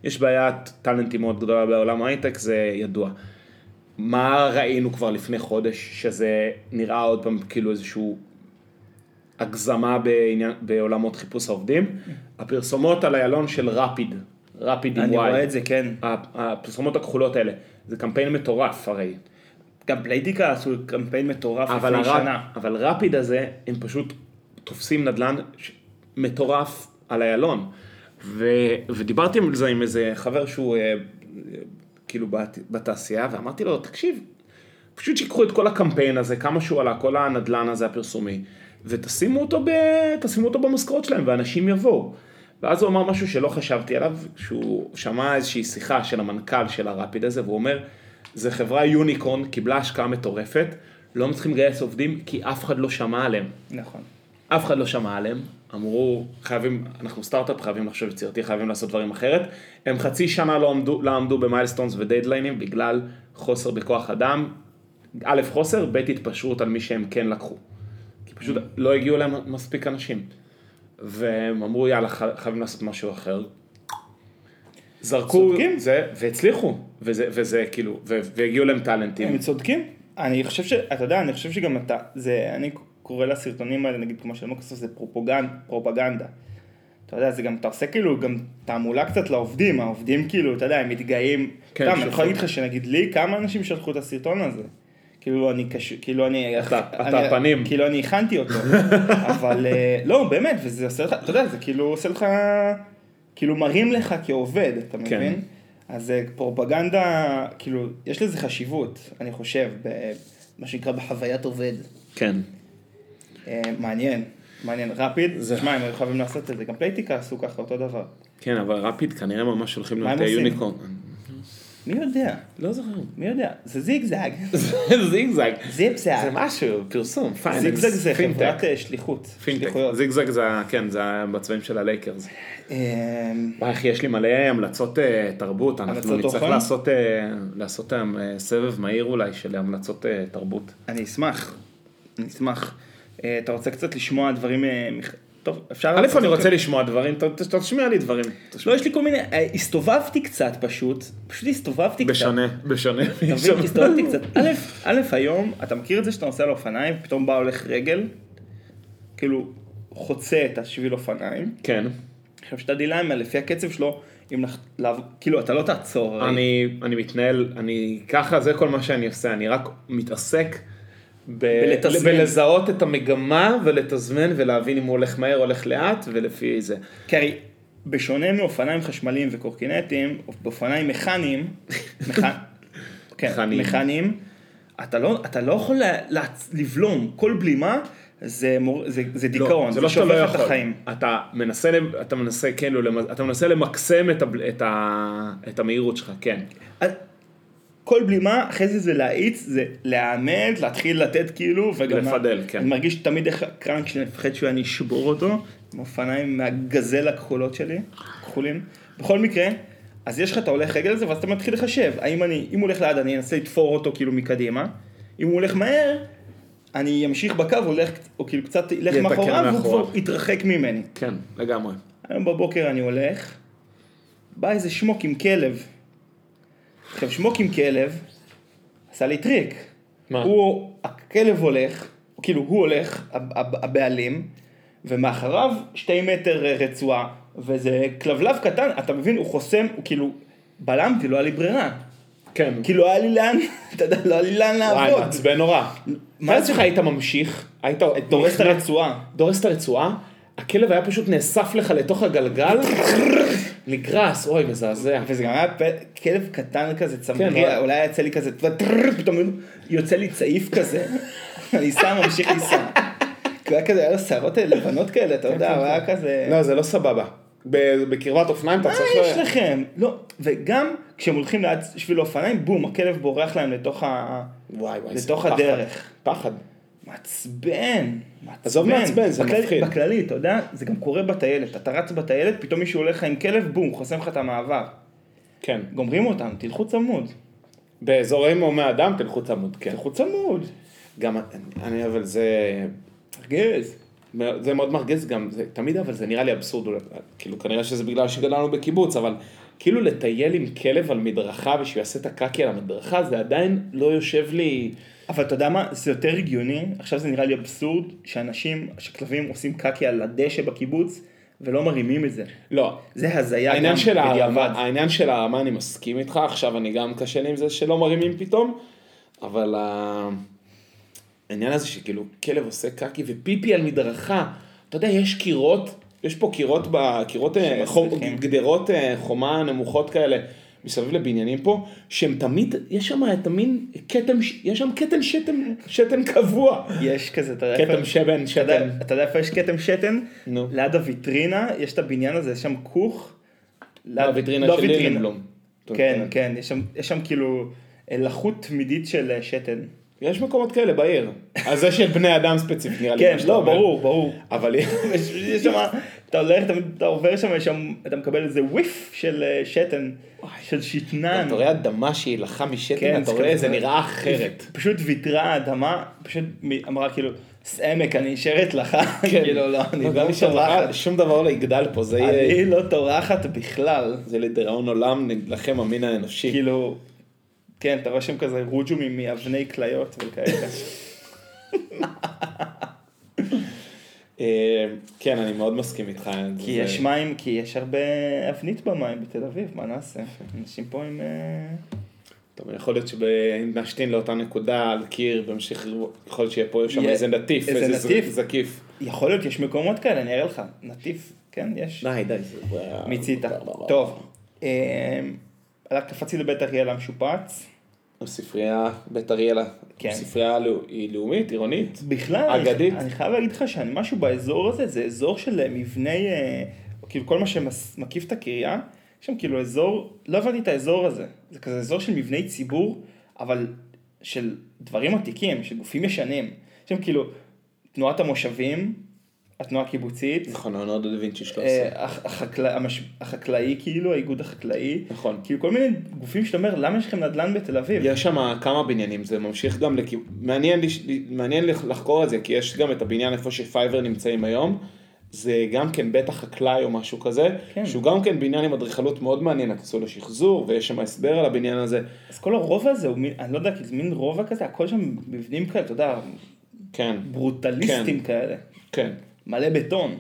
יש בעיית טלנטים מאוד גדולה בעולם ההייטק, זה ידוע. מה ראינו כבר לפני חודש, שזה נראה עוד פעם כאילו איזשהו הגזמה בעולמות חיפוש העובדים, הפרסומות על הילון של רפיד עם וואי. אני רואה את זה, כן. הפרסומות הכחולות האלה, זה קמפיין מטורף הרי. גם פליידיקה עשו קמפיין מטורף לפני שנה. אבל רפיד הזה, הם פשוט תופסים נדלן מטורף על הילון. ודיברתי על זה עם איזה חבר שהוא... כאילו בתעשייה, ואמרתי לו, תקשיב, פשוט שיקחו את כל הקמפיין הזה, כמה שהוא עלה, כל הנדלן הזה הפרסומי, ותשימו אותו במשכורות שלהם, ואנשים יבואו. ואז הוא אמר משהו שלא חשבתי עליו, שהוא שמע איזושהי שיחה של המנכ"ל של הרפיד הזה, והוא אומר, זה חברה יוניקורן, קיבלה השקעה מטורפת, לא צריכים לגייס עובדים, כי אף אחד לא שמע עליהם. נכון. אף אחד לא שמע עליהם, אמרו, חייבים, אנחנו סטארט-אפ, חייבים לחשוב יצירתי, חייבים לעשות דברים אחרת. הם חצי שנה לא עמדו במיילסטונס ודדליינים, בגלל חוסר בכוח אדם. א', חוסר, ב', התפשרות על מי שהם כן לקחו. כי פשוט לא הגיעו להם מספיק אנשים. והם אמרו, יאללה, חייבים לעשות משהו אחר. זרקו זה, והצליחו. וזה כאילו, והגיעו להם טלנטים. הם צודקים? אני חושב אתה יודע, אני חושב שגם אתה, זה, אני... קורא לסרטונים האלה, נגיד כמו של מיקרוסופט, זה פרופגנדה. אתה יודע, זה גם, אתה עושה כאילו, גם תעמולה קצת לעובדים, העובדים כאילו, אתה יודע, הם מתגאים. כן, אני יכול להגיד לך שנגיד לי, כמה אנשים שלחו את הסרטון הזה? כאילו אני, כאילו אני הכנתי אותו. אבל, לא, באמת, וזה עושה לך, אתה יודע, זה כאילו עושה לך, כאילו מרים לך כעובד, אתה מבין? אז פרופגנדה, כאילו, יש לזה חשיבות, אני חושב, במה שנקרא בחוויית עובד. כן. מעניין, רפיד, תשמע, הם חייבים לעשות את זה, גם פלייטיקה עשו ככה, אותו דבר. כן, אבל רפיד כנראה ממש הולכים לתא יוניקורן. מי יודע? לא זוכר. מי יודע? זה זיגזג. זיגזג. זה משהו, פרסום, פייננס. זיגזג זה חברת שליחות. פינטק. זיגזג זה, כן, זה בצבעים של הלייקרס. איך יש לי מלא המלצות תרבות, אנחנו נצטרך לעשות סבב מהיר אולי של המלצות תרבות. אני אשמח. אתה רוצה קצת לשמוע דברים... טוב, אפשר... א', אני רוצה לשמוע דברים, תשמיע לי דברים. לא, יש לי כל מיני... הסתובבתי קצת. בשונה. תבין, הסתובבתי קצת. א', היום, אתה מכיר את זה שאתה נוסע לאופניים, פתאום בא הולך רגל, כאילו חוצה את השביל אופניים. כן. עכשיו שאתה דילמה, לפי הקצב שלו, כאילו, אתה לא תעצור. אני מתנהל, אני ככה, זה כל מה שאני עושה, אני רק מתעסק בלזהות את המגמה ולתזמן ולהבין אם הוא הולך מהר, הולך לאט, ולפי זה. קרי, בשונה מאופניים חשמליים וקורקינטים, באופניים מכניים, אתה לא יכול לבלום כל בלימה, זה דיכאון, זה שופך את החיים. אתה מנסה למקסם את המהירות שלך, כן. כל בלימה, אחרי זה להאיץ, זה לאמת, להתחיל לתת כאילו, ולפדל, כן. אני מרגיש תמיד איך קרנק שאני מפחד שאני אשבור אותו, מאופניים מהגזל הכחולות שלי, כחולים. בכל מקרה, אז יש לך, אתה הולך רגל לזה, ואז אתה מתחיל לחשב, אם הוא הולך לעד, אני אנסה לתפור אותו כאילו מקדימה, אם הוא הולך מהר, אני אמשיך בקו, או כאילו קצת הולך מאחוריו, והוא כבר יתרחק ממני. כן, לגמרי. היום בבוקר אני הולך, בא איזה שמוק עם כלב. עכשיו, שמוק עם כלב, עשה לי טריק. מה? הכלב הולך, כאילו הוא הולך, הבעלים, ומאחריו 2 מטר רצועה, וזה כלבלב קטן, אתה מבין, הוא חוסם, הוא כאילו, בלמתי, לא היה לי ברירה. כן. כאילו, לא היה לי לאן, אתה יודע, לא היה לי לאן לעבוד. וואי, מעצבן נורא. מה זה שלך היית ממשיך? היית דורס את הרצועה. דורס את הרצועה, הכלב היה פשוט נאסף לך לתוך הגלגל, נגרס, אוי, מזעזע. וזה גם היה כלב קטן כזה, צמרי, אולי יצא לי כזה, פתאום יוצא לי צעיף כזה, אני שם, ממשיך לנסע. כי היה כזה, היה לו שערות לבנות כאלה, אתה יודע, היה כזה... לא, זה לא סבבה. בקרבת אופניים אתה צריך... מה יש לכם? לא, וגם כשהם הולכים ליד שביל אופניים, בום, הכלב בורח להם לתוך הדרך. פחד. מעצבן. עזוב מעצבן, זה מפחיד. בכללי, אתה יודע, זה גם קורה בטיילת. אתה רץ בטיילת, פתאום מישהו הולך עם כלב, בום, חוסם לך את המעבר. כן. גומרים אותם, תלכו צמוד. באזורים או מאדם, תלכו צמוד, כן. תלכו צמוד. גם אני, אבל זה... מרגיז. זה מאוד מרגיז גם, תמיד, אבל זה נראה לי אבסורד. כאילו, כנראה שזה בגלל שגדלנו בקיבוץ, אבל כאילו לטייל עם כלב על מדרכה, ושהוא יעשה את הקקי על המדרכה, זה עדיין לא יושב לי... אבל אתה יודע מה, זה יותר רגיוני, עכשיו זה נראה לי אבסורד, שכלבים עושים קקי על הדשא בקיבוץ, ולא מרימים את זה. לא. זה הזיה גם בדיעבד. העניין של הרמה, אני מסכים איתך, עכשיו אני גם קשה לי עם זה שלא מרימים פתאום, אבל העניין הזה שכאילו כלב עושה קקי ופיפי על מדרכה, אתה יודע, יש קירות, יש פה קירות גדרות חומה נמוכות כאלה, מסביב לבניינים פה, שהם תמיד, יש שם תמיד קטם, יש שם קטם שתן קבוע. יש כזה, אתה יודע, קטם שתן. אתה יודע איפה יש קטם שתן? ליד הוויטרינה, יש את הבניין הזה, יש שם כוך. לא, הוויטרינה שלי לבלום. כן, כן, יש שם כאילו לחוט תמידית של שתן. יש מקומות כאלה בעיר. אז זה של בני אדם ספציפי, נראה לי. כן, לא, ברור. אבל יש שם, אתה הולך, אתה עובר שם, אתה מקבל איזה וויף של שתן, של שתנן. אתה רואה אדמה שהיא לחה משתן, אתה רואה, זה נראה אחרת. פשוט ויתרה אדמה, פשוט אמרה כאילו, סעמק, אני נשארת לך. כאילו, לא, אני לא תורחת. שום דבר לא יגדל פה, זה יהיה... אני לא תורחת בכלל. זה לדיראון עולם, לכם המין האנושי. כאילו... כן, אתה רואה שם כזה רוג'ומים מאבני כליות וכאלה. כן, אני מאוד מסכים איתך. כי יש מים, כי יש הרבה אבנית במים בתל אביב, מה נעשה? אנשים פה עם... טוב, יכול להיות שאם נשתין לאותה נקודה על קיר, במשיך, יכול להיות שיהיה פה שם איזה נטיף, איזה זקיף. יכול להיות, יש מקומות כאלה, אני אראה לך. נטיף, כן, יש. די. מיצית. טוב. קפצתי לבית אריאלה משופץ. הספרייה, בית אריאלה. כן. הספרייה היא לאומית, עירונית. בכלל, אני חייב להגיד לך שאני משהו באזור הזה, זה אזור של מבני, כאילו כל מה שמקיף את הקריה, יש שם כאילו אזור, לא הבנתי את האזור הזה, זה כזה אזור של מבני ציבור, אבל של דברים עתיקים, של גופים ישנים. יש שם כאילו תנועת המושבים, התנועה הקיבוצית. נכון, נאונרדו דה וינצ'י 13. החקלאי כאילו, האיגוד החקלאי. נכון. כאילו כל מיני גופים שאתה אומר, למה יש לכם נדל"ן בתל אביב? יש שם כמה בניינים, זה ממשיך גם, מעניין לחקור את זה, כי יש גם את הבניין איפה שפייבר נמצאים היום, זה גם כן בית החקלאי או משהו כזה, שהוא גם כן בניין עם אדריכלות מאוד מעניין, הכיסול השחזור, ויש שם הסבר על הבניין הזה. אז כל הרובע הזה, אני לא יודע, כי זה מין רובע כזה, הכל שם מבנים כאלה, אתה יודע, ברוטליסטים כאלה. כן. מלא בטון.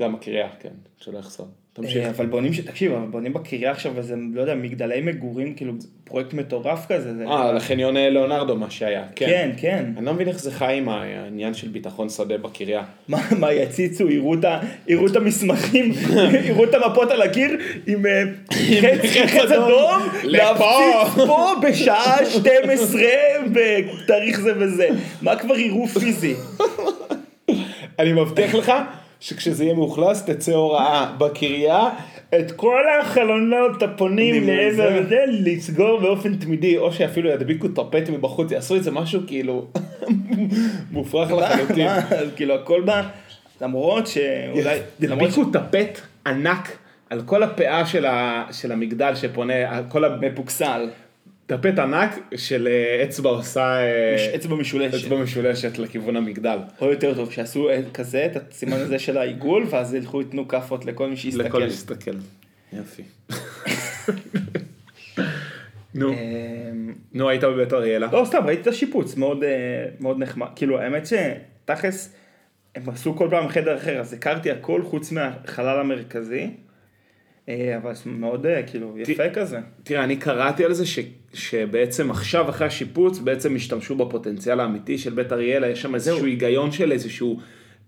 גם הקריאה, כן, שלא יחסר. תמשיך. אבל בונים, תקשיב, אבל בונים בקריאה עכשיו, וזה, לא יודע, מגדלי מגורים, כאילו, פרויקט מטורף כזה. לחניון לאונרדו, מה שהיה. כן, כן. אני לא מבין איך זה חי עם העניין של ביטחון שדה בקריאה. מה יציצו, יראו את המסמכים, יראו את המפות על הקיר, עם חץ אדום, להפציץ פה בשעה 12, בתאריך זה וזה. מה כבר יראו פיזי? אני מבטיח לך, שכשזה יהיה מאוכלס, תצא הוראה בקריה, את כל החלונות הפונים לעבר הזה, לסגור באופן תמידי, או שאפילו ידביקו טרפט מבחוץ, יעשו את זה משהו כאילו מופרך לחלוטין. כאילו הכל בא, למרות שאולי... ידביקו טרפט ענק על כל הפאה של המגדל שפונה, כל המפוקסל. טרפט ענק של אצבע עושה... אצבע משולשת. אצבע משולשת לכיוון המגדל. או יותר טוב, שעשו כזה, את הסימן הזה של העיגול, ואז ילכו יתנו כפות לכל מי שיסתכל. לכל מי שיסתכל. יפי. נו, היית בבית אריאלה. לא, סתם, ראיתי את השיפוץ, מאוד נחמד. כאילו, האמת שתכלס, הם עשו כל פעם חדר אחר, אז הכרתי הכל חוץ מהחלל המרכזי. אבל מאוד כאילו יפה כזה. תראה, אני קראתי על זה שבעצם עכשיו אחרי השיפוץ בעצם השתמשו בפוטנציאל האמיתי של בית אריאלה, יש שם איזשהו היגיון של איזשהו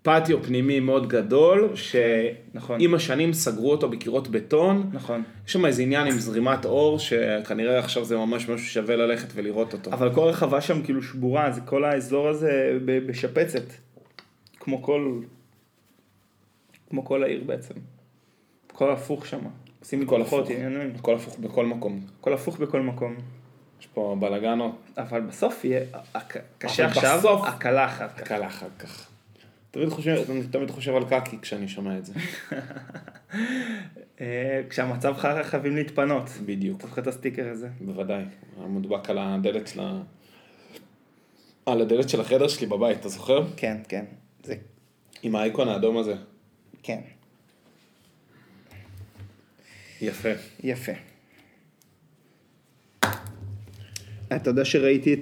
פטיו פנימי מאוד גדול, שעם השנים סגרו אותו בקירות בטון, יש שם איזה עניין עם זרימת אור, שכנראה עכשיו זה ממש משהו שווה ללכת ולראות אותו. אבל כל הרחבה שם כאילו שבורה, זה כל האזור הזה בשפצת, כמו כל העיר בעצם. כל הפוך שם, עושים מקלחות, עניינים. כל הפוך בכל מקום. כל הפוך בכל מקום. יש פה בלגנות. אבל בסוף יהיה, קשה עכשיו, הקלה אחר כך. הקלה אחר כך. תמיד חושב על קאקי כשאני שומע את זה. כשהמצב חרא חייבים להתפנות. בדיוק. תפך את הסטיקר הזה. בוודאי. המודבק על הדלת של ה... על הדלת של החדר שלי בבית, אתה זוכר? כן, כן. זה. עם האייקון האדום הזה. כן. יפה. יפה. אתה יודע שראיתי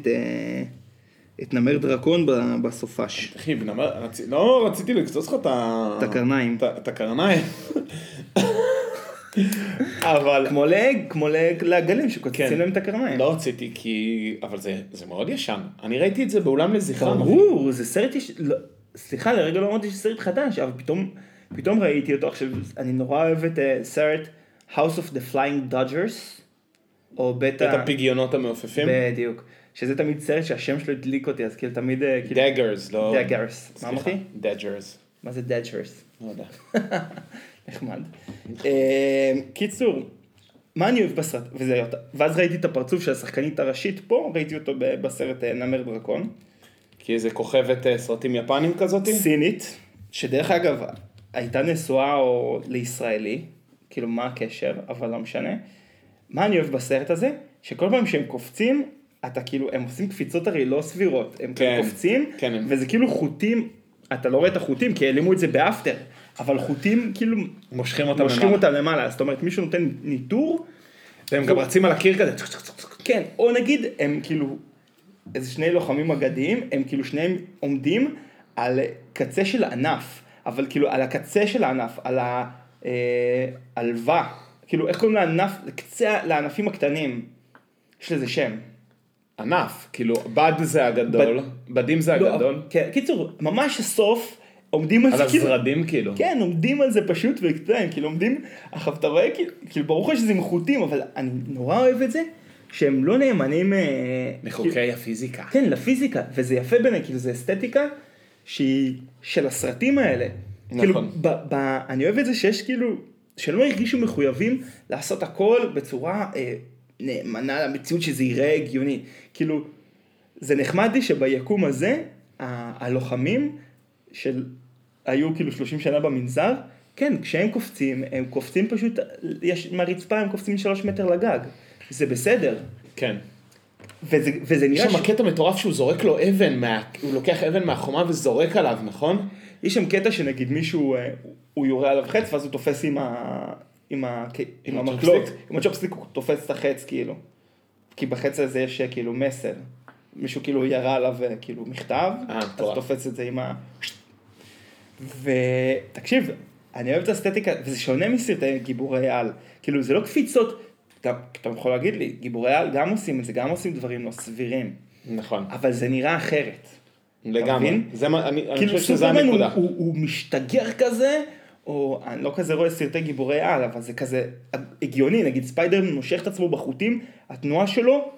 את נמר דרקון בסופש. אחי, בנמר, לא רציתי לקצוץ לך את הקרניים. את הקרניים. אבל... כמו לעגלים שקוצצים להם את הקרניים. לא רציתי כי... אבל זה מאוד ישן. אני ראיתי את זה באולם לזכרם. ברור, זה סרט... סליחה, לרגע לא אמרתי שסרט חדש, אבל פתאום ראיתי אותו. עכשיו, אני נורא אוהב את סרט... House of the Flying Daggers, או בית הפיגיונות המעופפים. בדיוק. שזה תמיד סרט שהשם שלו הדליק אותי, אז כאילו תמיד... Daggers, לא... Daggers. מה אמרתי? Daggers. מה זה Daggers? לא יודע. נחמד. קיצור, מה אני אוהב בסרט? ואז ראיתי את הפרצוף של השחקנית הראשית פה, ראיתי אותו בסרט נמר דרקון. כי איזה כוכבת סרטים יפנים כזאת? סינית, שדרך אגב הייתה נשואה לישראלי, כאילו מה הקשר, אבל לא משנה. מה אני אוהב בסרט הזה? שכל פעם שהם קופצים, אתה כאילו, הם עושים קפיצות הרי לא סבירות, הם כן, קופצים, כן. וזה כאילו חוטים, אתה לא רואה את החוטים, כי העלימו את זה באפטר, אבל חוטים כאילו, מושכים אותם למעלה, זאת אומרת, מישהו נותן ניטור, והם גם רצים על הקיר כזה, כן, או נגיד, הם כאילו, איזה שני לוחמים אגדיים, הם כאילו שניהם עומדים על קצה של הענף, אבל כאילו, על הקצה של הענף, על ה... אלווה, כאילו איך קוראים לענף, לקצה לענפים הקטנים, יש לזה שם. ענף, כאילו בד זה הגדול, בדים זה הגדול. קיצור, ממש הסוף, עומדים על זה כאילו. על הזרדים כאילו. כן, עומדים על זה פשוט וקטעים, כאילו עומדים, עכשיו אתה רואה, כאילו ברוך הוא שזה מחוטים, אבל אני נורא אוהב את זה, שהם לא נאמנים... מחוקי הפיזיקה. כן, לפיזיקה, וזה יפה ביניהם, כאילו זה אסתטיקה, שהיא של הסרטים האלה. כאילו, אני אוהב את זה שיש כאילו, שלא הרגישו מחויבים לעשות הכל בצורה נאמנה למציאות שזה יראה הגיוני. כאילו, זה נחמד לי שביקום הזה, הלוחמים שהיו כאילו 30 שנה במנזר, כן, כשהם קופצים, הם קופצים פשוט, מהרצפה הם קופצים 3 מטר לגג. זה בסדר. כן. וזה נראה... יש שם קטע מטורף שהוא זורק לו אבן, הוא לוקח אבן מהחומה וזורק עליו, נכון? יש שם קטע שנגיד מישהו, הוא יורה עליו חץ, ואז הוא תופס עם המקלות. עם הצ'ופסטיק הוא תופס את החץ, כאילו. כי בחץ הזה יש כאילו מסר. מישהו כאילו ירה עליו כאילו מכתב, אז הוא תופס את זה עם ה... ותקשיב, אני אוהב את האסתטיקה, וזה שונה מסרטי גיבורי על, כאילו זה לא קפיצות, אתה יכול להגיד לי, גיבורי על גם עושים את זה, גם עושים דברים לא סבירים. נכון. אבל זה נראה אחרת. לגמרי. אני חושב שזה הנקודה. הוא משתגר כזה, או אני לא כזה רואה סרטי גיבורי על, אבל זה כזה הגיוני, נגיד ספיידר מושך את עצמו בחוטים, התנועה שלו,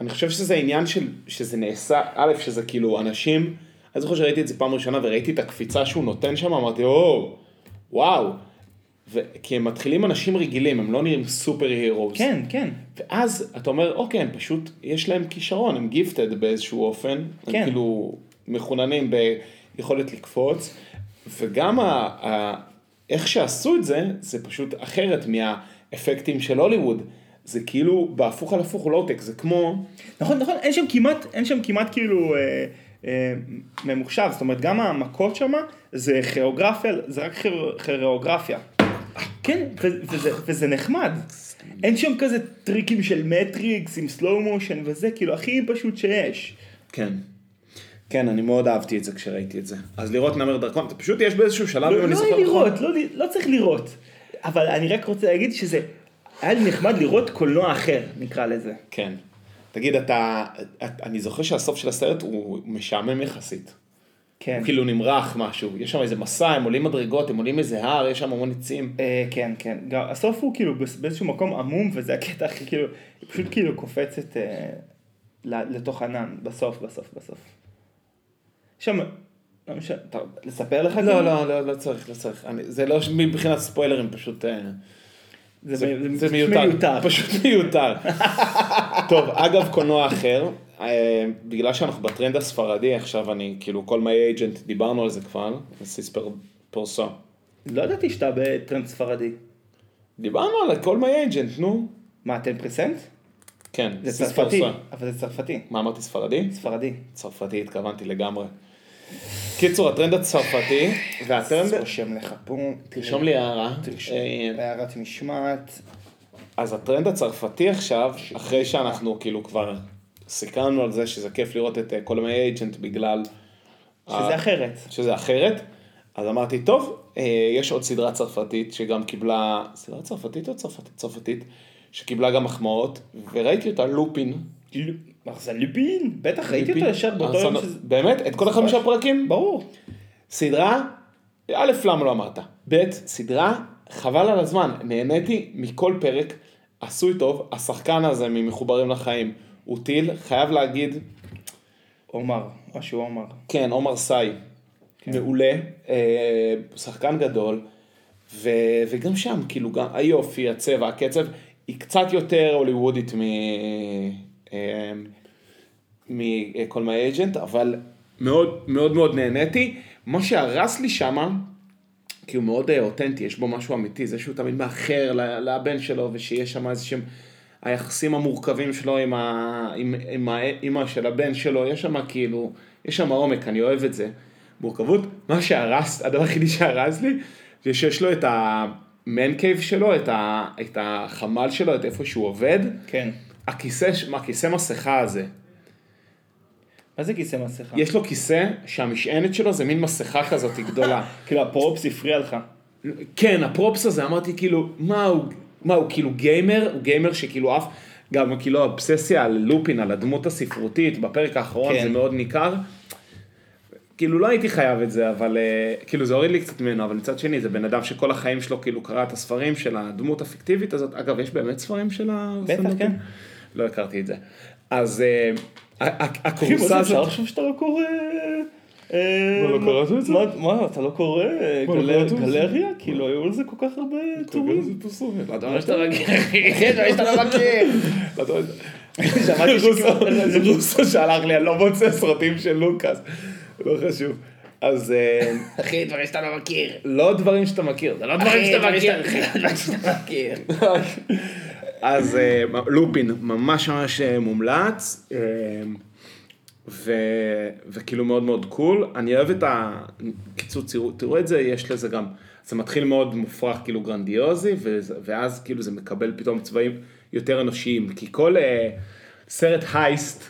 אני חושב שזה העניין של, שזה נעשה, א', שזה כאילו אנשים, אני זוכר שראיתי את זה פעם ראשונה, וראיתי את הקפיצה שהוא נותן שם, אמרתי, וואו, כי הם מתחילים אנשים רגילים, הם לא נראים סופר הירוס. כן, כן. ואז אתה אומר, אוקיי, הם פשוט, יש להם כישרון, הם גיפטד באיזשהו אופן, הם כאילו מחוננים ביכולת לקפוץ, וגם איך שעשו את זה, זה פשוט אחרת מהאפקטים של הוליווד, זה כאילו בהפוך על הפוך לואו-טק, זה כמו... נכון, אין שם כמעט כאילו ממוחשב, זאת אומרת גם המכות שם זה כירוגרפיה, זה רק כירוגרפיה. כן, וזה נחמד. אין שם כזה טריקים של מטריקס עם סלואו מושן וזה, כאילו הכי פשוט שיש. כן. כן, אני מאוד אהבתי את זה כשראיתי את זה. אז לראות נאמר דרכון, פשוט יש באיזשהו שלב... לא צריך לראות. אבל אני רק רוצה להגיד שזה... היה לי נחמד לראות קולנוע אחר, נקרא לזה. כן. תגיד, אני זוכר שהסוף של הסרט הוא משעמם יחסית. כן. הוא כאילו נמרח משהו. יש שם איזה מסע, הם עולים מדרגות, הם עולים איזה הר, יש שם המון עצים. כן, כן. הסוף הוא כאילו באיזשהו מקום עמום, וזה הקטע הכי כאילו, פשוט כאילו קופצת לתוך ענן, בסוף. שם... לספר לך? לא צריך. זה לא מבחינת ספוילרים, פשוט... זה מיותר, פשוט מיותר. טוב, אגב קולנוע אחר, בגלל שאנחנו בטרנד הספרדי, עכשיו אני, כאילו, כל מיי אייג'נט, דיברנו על זה כבר, נסיס פרסו. לא ידעתי שאתה בטרנד ספרדי. דיברנו על כל מיי אייג'נט, נו. מה, אתם פרסנט? כן, נסיס פרסו. אבל זה צרפתי. מה אמרתי, ספרדי? ספרדי. צרפתי, התכוונתי לגמרי. קיצור, הטרנד הצרפתי, והטרנד... רושם לך פה. תרשום לי הערה. הערת משמעת. אז הטרנד הצרפתי עכשיו, אחרי שאנחנו כאילו כבר סיכמנו על זה, שזה כיף לראות את כל מיני אייג'נט בגלל... שזה אחרת. אז אמרתי, טוב, יש עוד סדרה צרפתית שגם קיבלה... סדרה צרפתית או צרפתית? שקיבלה גם מחמאות, וראיתי אותה לופין. מחזן לופין, בטח ראיתי אותו ישר באותו יום שזה... באמת? את כל 5 פרקים? ברור. סדרה, א' למה לא אמרת, ב' סדרה, חבל על הזמן, נהניתי מכל פרק, עשוי טוב, השחקן הזה ממחוברים לחיים, הוא טיל, חייב להגיד... משהו עומר. כן, עומר סאי, מעולה, שחקן גדול, וגם שם, כאילו, היופי, הצבע, הקצב, היא קצת יותר הוליוודית מכל מיני אייג'נט, אבל מאוד מאוד מאוד נהניתי. מה שהרס לי שמה, כי הוא מאוד אותנטי, יש בו משהו אמיתי, זה שהוא תמיד מאחר לבן שלו, ושיש שם איזשהם היחסים המורכבים שלו עם האמא של הבן שלו, יש שם כאילו, יש שם עומק, אני אוהב את זה. מורכבות, מה שהרס, הדבר הכי שהרס לי, זה שיש לו את המן קייב שלו, את החמל שלו, את איפה שהוא עובד. כן. הכיסא מסכה הזה. מה זה כיסא מסכה? יש לו כיסא שהמשענת שלו זה מין מסכה כזאת גדולה. כאילו הפרופס הפריע לך. כן, הפרופס הזה, אמרתי כאילו, מה הוא כאילו גיימר? הוא גיימר שכאילו גם כאילו האובססיה על לופין, על הדמות הספרותית, בפרק האחרון זה מאוד ניכר. כאילו לא הייתי חייב את זה, אבל כאילו זה הוריד לי קצת ממנו, אבל מצד שני, זה בן אדם שכל החיים שלו כאילו קרא את הספרים של הדמות הפיקטיבית הזאת, אגב, יש באמת ספרים של הספרים? בטח, כן. לא הכרתי את זה. אז הקורסה הזאת... אפשר עכשיו שאתה לא קורא... לא קראת את זה? מה, אתה לא קורא גלריה? כאילו, היו על זה כל כך הרבה טורים. זה פוסו. לדבר שאתה רגיל. שאתה לא מכיר. רוסו שהלך לי, אני לא מוצא סרטים של לוקאס. לא חשוב. אז... אחי, דברים שאתה לא מכיר. לא דברים שאתה מכיר. זה לא דברים שאתה מכיר. אז לופין ממש ממש מומלץ. וכאילו מאוד מאוד קול. אני אוהב את הקיצור, תראו את זה, יש לזה גם... זה מתחיל מאוד מופרך, כאילו גרנדיוזי, ואז כאילו זה מקבל פתאום צבעים יותר אנושיים. כי כל סרט הייסט,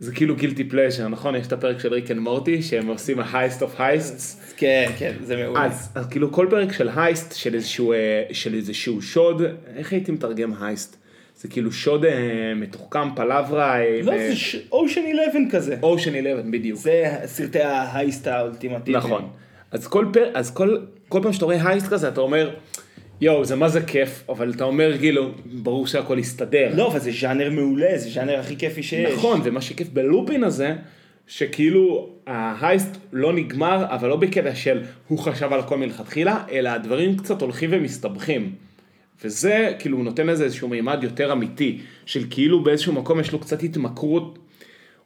זה כאילו גילטי פלז'ר, נכון? יש את הפרק של ריק אנד מורטי, שהם עושים ה-heist of heists. כן, כן, זה מעולה. אז כאילו כל פרק של heist, של איזשהו שוד, איך הייתי מתרגם heist? זה כאילו שוד מתוחכם, פלברה. לא, זה Ocean 11 כזה. Ocean 11, בדיוק. זה סרטי ה-heist האולטימטיבי. נכון. אז כל פעם שאתה רואה heist כזה, אתה אומר... יואו, זה מה זה כיף, אבל אתה אומר, גילו, ברור שהכל יסתדר. לא, אבל זה ז'אנר מעולה, זה ז'אנר הכי כיפי שיש. נכון, ומה שכיף בלופין הזה, שכאילו ההייסט לא נגמר, אבל לא בקטע של הוא חשב על הכל מלכתחילה, אלא הדברים קצת הולכים ומסתבכים. וזה, כאילו, נותן איזה איזשהו מימד יותר אמיתי, של כאילו באיזשהו מקום יש לו קצת התמכרות,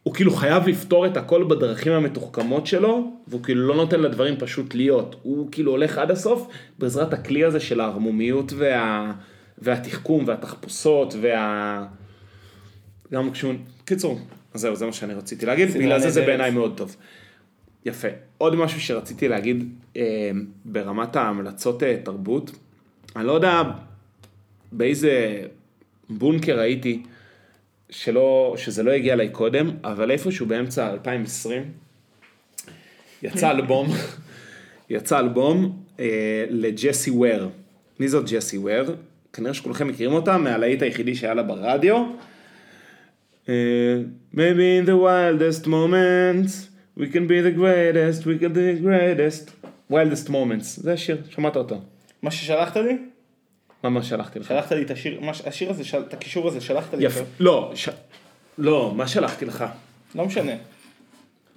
הוא כאילו חייב לפתור את הכל בדרכים המתוחכמות שלו, והוא כאילו לא נותן לדברים פשוט להיות. הוא כאילו הולך עד הסוף בעזרת הכלי הזה של ההרמומיות והתחכום והתחפושות גם כשהוא... קיצור, אז זהו, זה מה שאני רציתי להגיד. בגלל זה זה בעיניי מאוד טוב. יפה. עוד משהו שרציתי להגיד ברמת ההמלצות תרבות. אני לא יודע באיזה בונקר הייתי, שזה לא הגיע אליי קודם, אבל איפשהו באמצע 2020 יצא אלבום לג'סי וויר. מי זאת ג'סי וויר? כנראה שכולכם מכירים אותה מהלהיט היחידי שהיה לה ברדיו, Maybe in the wildest moments we can be the greatest, we can be the greatest. Wildest moments, זה השיר, שמעת אותו? מה ששלחת לי? מה שלחתי לך? שלחת לי את השיר, השיר הזה, את הקישור הזה, שלחת לי. לא, מה שלחתי לך? לא משנה.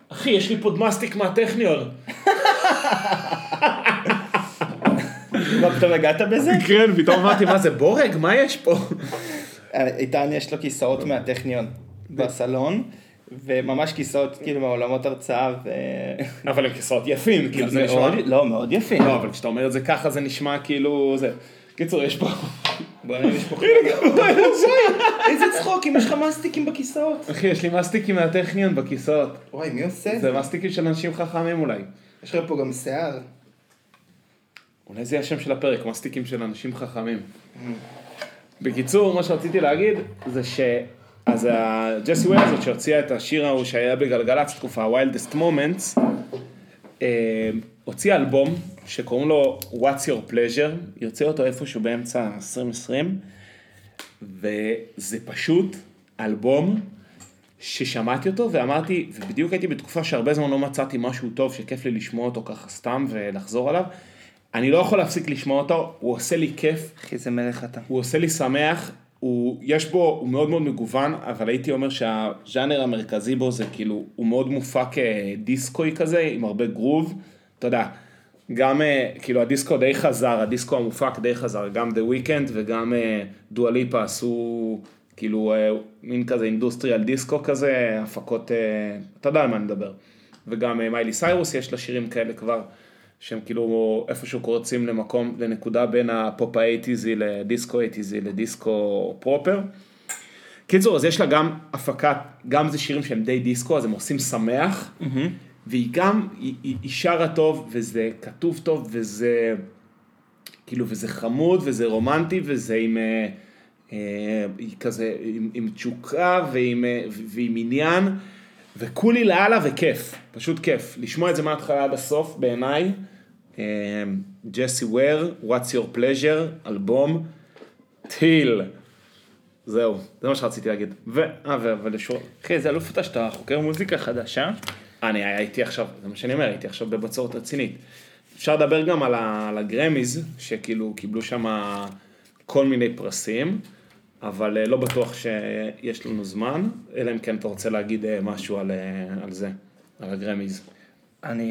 אחי, יש לי פודמאסטיק מהטכניון. לא, פתאום הגעת בזה? כן, פתאום אמרתי, מה זה בורג? מה יש פה? איתן יש לו כיסאות מהטכניון בסלון, וממש כיסאות כאילו מעולמות הרצאה ו... אבל הם כיסאות יפים, כאילו זה נשמע... לא, מאוד יפים. לא, אבל כשאתה אומר את זה ככה, זה נשמע כאילו זה... קיצור, יש פה... איזה צחוק, אם יש לך מסטיקים בכיסאות. אחי, יש לי מסטיקים מהטכניון בכיסאות. וואי, מי עושה את זה? זה מסטיקים של אנשים חכמים אולי. יש לך פה גם שיער. אולי זה השם של הפרק, מסטיקים של אנשים חכמים. בקיצור, מה שרציתי להגיד זה ש... אז ג'סי וויר הזאת שהוציאה את השיר ההוא שהיה בגלגלצ תקופה, Wildest Moments, הוציאה אלבום שקוראים לו What's Your Pleasure, יוצא אותו איפשהו באמצע 2020, וזה פשוט אלבום ששמעתי אותו ואמרתי, ובדיוק הייתי בתקופה שהרבה זמן לא מצאתי משהו טוב שכיף לי לשמוע אותו ככה סתם ולחזור עליו, אני לא יכול להפסיק לשמוע אותו, הוא עושה לי כיף, אחי זה מלך אתה, הוא עושה לי שמח, הוא מאוד מאוד מגוון, אבל הייתי אומר שהז'אנר המרכזי בו זה כאילו, הוא מאוד מופק דיסקוי כזה, עם הרבה גרוב, אתה יודע, גם כאילו הדיסקו די חזר, הדיסקו המופק די חזר, גם The Weeknd וגם דואה ליפה עשו כאילו מין כזה אינדוסטריאל דיסקו כזה, הפקות, אתה יודע על מה נדבר, וגם מיילי סיירוס יש לה שירים כאלה כבר, שהם כאילו איפשהו קורצים למקום, לנקודה בין הפופ ה-80s לדיסקו-80s לדיסקו פרופר. קיצור, אז יש לה גם הפקת, גם זה שירים שהם די דיסקו, אז הם עושים שמח, והיא גם, היא שרה טוב, וזה כתוב טוב, וזה כאילו, וזה חמוד, וזה רומנטי, וזה עם כזה, עם תשוקה, ועם עניין, וכולי להלאה וכיף, פשוט כיף. לשמוע את זה מההתחלה עד הסוף, בעיניי, ג'סי וויר, What's Your Pleasure, אלבום, טיל. זהו, זה מה שרציתי להגיד. ולשור... אחי, זה אלוף אותה שאתה חוקר מוזיקה חדשה. אני הייתי עכשיו, זה מה שאני אומר, הייתי עכשיו בבצורת רצינית. אפשר לדבר גם על הגרמיז, שכאילו קיבלו שם כל מיני פרסים. אבל לא בטוח שיש לנו זמן, אלא אם כן אתה רוצה להגיד משהו על זה, על הגרמיז.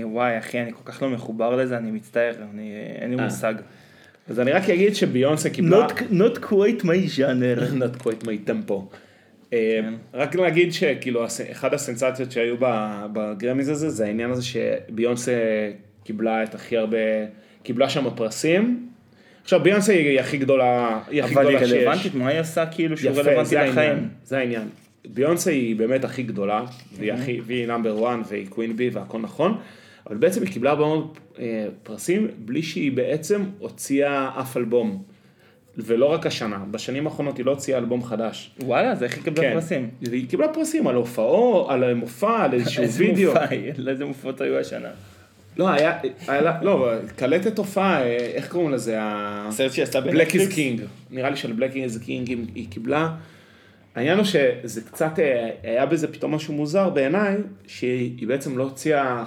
וואי אחי, אני כל כך לא מחובר לזה, אני מצטער, אין לי מושג. אז אני רק אגיד שביונסה קיבלה... Not quite my genre. Not quite my tempo. רק להגיד שכאילו, אחד הסנסציות שהיו בגרמיז הזה, זה העניין הזה שביונסה קיבלה את הכי הרבה, קיבלה שם הפרסים, עכשיו, ביונסה היא הכי גדולה שיש. אבל היא רלוונטית, מה היא עושה כאילו שהוא רלוונטי לחיים? זה העניין. ביונסה היא באמת הכי גדולה, והיא נאמבר 1 והיא קווין בי והכל נכון, אבל בעצם היא קיבלה הרבה מאוד פרסים, בלי שהיא בעצם הוציאה אף אלבום. ולא רק השנה, בשנים האחרונות היא לא הוציאה אלבום חדש. וואלה, זה איך היא קיבלה פרסים? היא קיבלה פרסים על הופעה, על מופע, על איזשהו וידאו. איזה מופעות היו השנה? לא, קלטת הופעה, איך קוראים לזה? הסרט שהיא עשתה בנטפליקס? בלק איז קינג. נראה לי של בלק איז קינג היא קיבלה. העניין הוא שזה קצת, היה בזה פתאום משהו מוזר בעיניי, שהיא בעצם לא הוציאה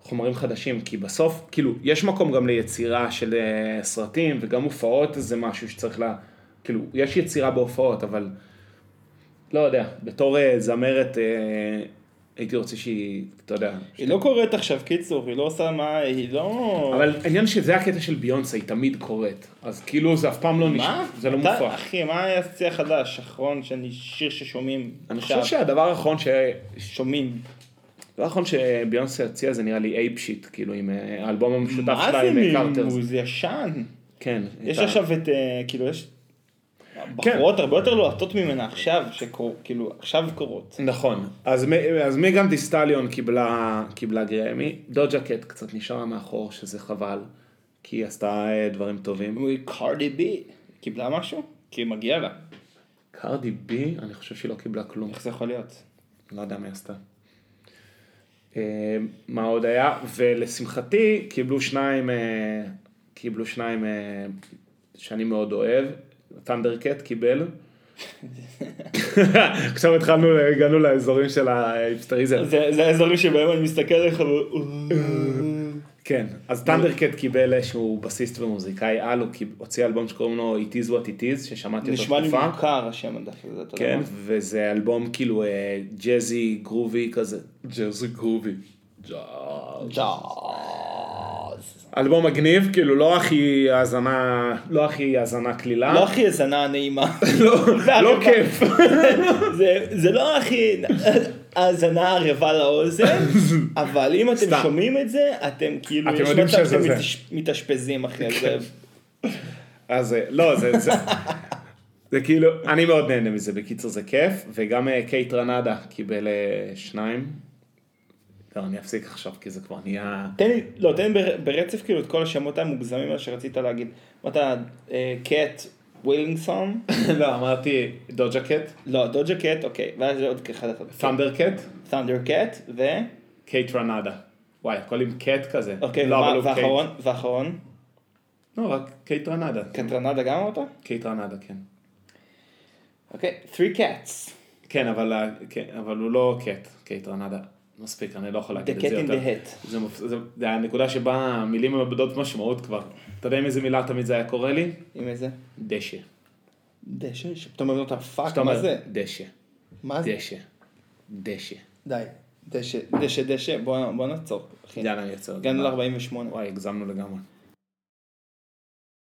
חומרים חדשים, כי בסוף, כאילו, יש מקום גם ליצירה של סרטים, וגם הופעות זה משהו שצריך לה, כאילו, יש יצירה בהופעות, אבל לא יודע, בתור זמרת, הייתי רוצה שהיא, אתה יודע. היא לא קוראת עכשיו קיצור, היא לא עושה מה, היא לא... אבל העניין שזה הקטע של ביונסה, היא תמיד קוראת, אז כאילו זה אף פעם לא נשמע, זה לא מופע. אחי, מה היה שיא חדש, אחרון שאני שיר ששומעים? אני חושב שהדבר האחרון ששומעים, האחרון שביונסה הציעה זה נראה לי אייפ שיט, כאילו עם האלבום המשותף שלה עם קארטרס. מה זה? זה ישן. כן. יש עכשיו את, כאילו יש בחורות הרבה יותר לוהטות ממנה עכשיו, שכאילו עכשיו קורות. נכון. אז מיגן דיסטליון קיבלה גרמי, דוג'ה קט קצת נשארה מאחור, שזה חבל, כי היא עשתה דברים טובים. קארדי בי קיבלה משהו? כי היא מגיעה לה. קארדי בי? אני חושב שהיא לא קיבלה כלום. איך זה יכול להיות? לא יודע מה עשתה. מה עוד היה, ולשמחתי קיבלו שניים שאני מאוד אוהב, Thundercat קיבל, עכשיו הגענו לאזורים של ההיפסטריזם, זה האזורים שבהם אני מסתכל עליך, כן, אז Thundercat קיבל איזשהו בסיסט ומוזיקאי, הוא הוציא אלבום שקוראים לו It Is What It Is, ששמעתי אותו תקופה. נשמע לי מוכר השם הדף הזה, אתה יודע מה? כן, וזה אלבום כאילו ג'אזי, גרובי כזה. ג'אזי, גרובי. ג'אז. אלבום מגניב, כאילו לא הכי האזנה, לא הכי האזנה כלילה. לא הכי האזנה נעימה. לא כיף. זה לא הכי... האזנה ערבה לאוזן, אבל אם אתם שומעים את זה, אתם כאילו, אתם יודעים שזה זה. מתאשפזים אחרי זה. אז לא, זה כאילו, אני מאוד נהנה מזה, בקיצור זה כיף, וגם קייט רנדה קיבל שניים, אני אפסיק עכשיו, כי זה כבר נהיה... תן ברצף כאילו את כל השמות המוגזמים, מה שרצית להגיד, אתה קט, ווילינגסון? לא, אמרתי דוג'ה קט. לא, דוג'ה קט, אוקיי. ואז זה עוד כאחד. ת'אנדר קט? ת'אנדר קט, ו... קייט רנדה. וואי, הכל עם קט כזה. אוקיי, ואחרון? לא, רק קייט רנדה. קייט רנדה גם אותה? קייט רנדה, כן. אוקיי, 3 cats. כן, אבל הוא לא קט, קייט רנדה. מספיק, אני לא יכול להגיד את זה יותר. זה הנקודה שבה המילים מבדות משמעות כבר. אתה יודע עם איזה מילה תמיד זה היה קורא לי? עם איזה? דשא. דשא? שאתה אומר אותה פאק, מה זה? דשא. מה זה? דשא. דשא. די. דשא, דשא, דשא. בוא נעצור. יאללה, נעצור. הגענו ל-48. וואי, הגזמנו לגמרי.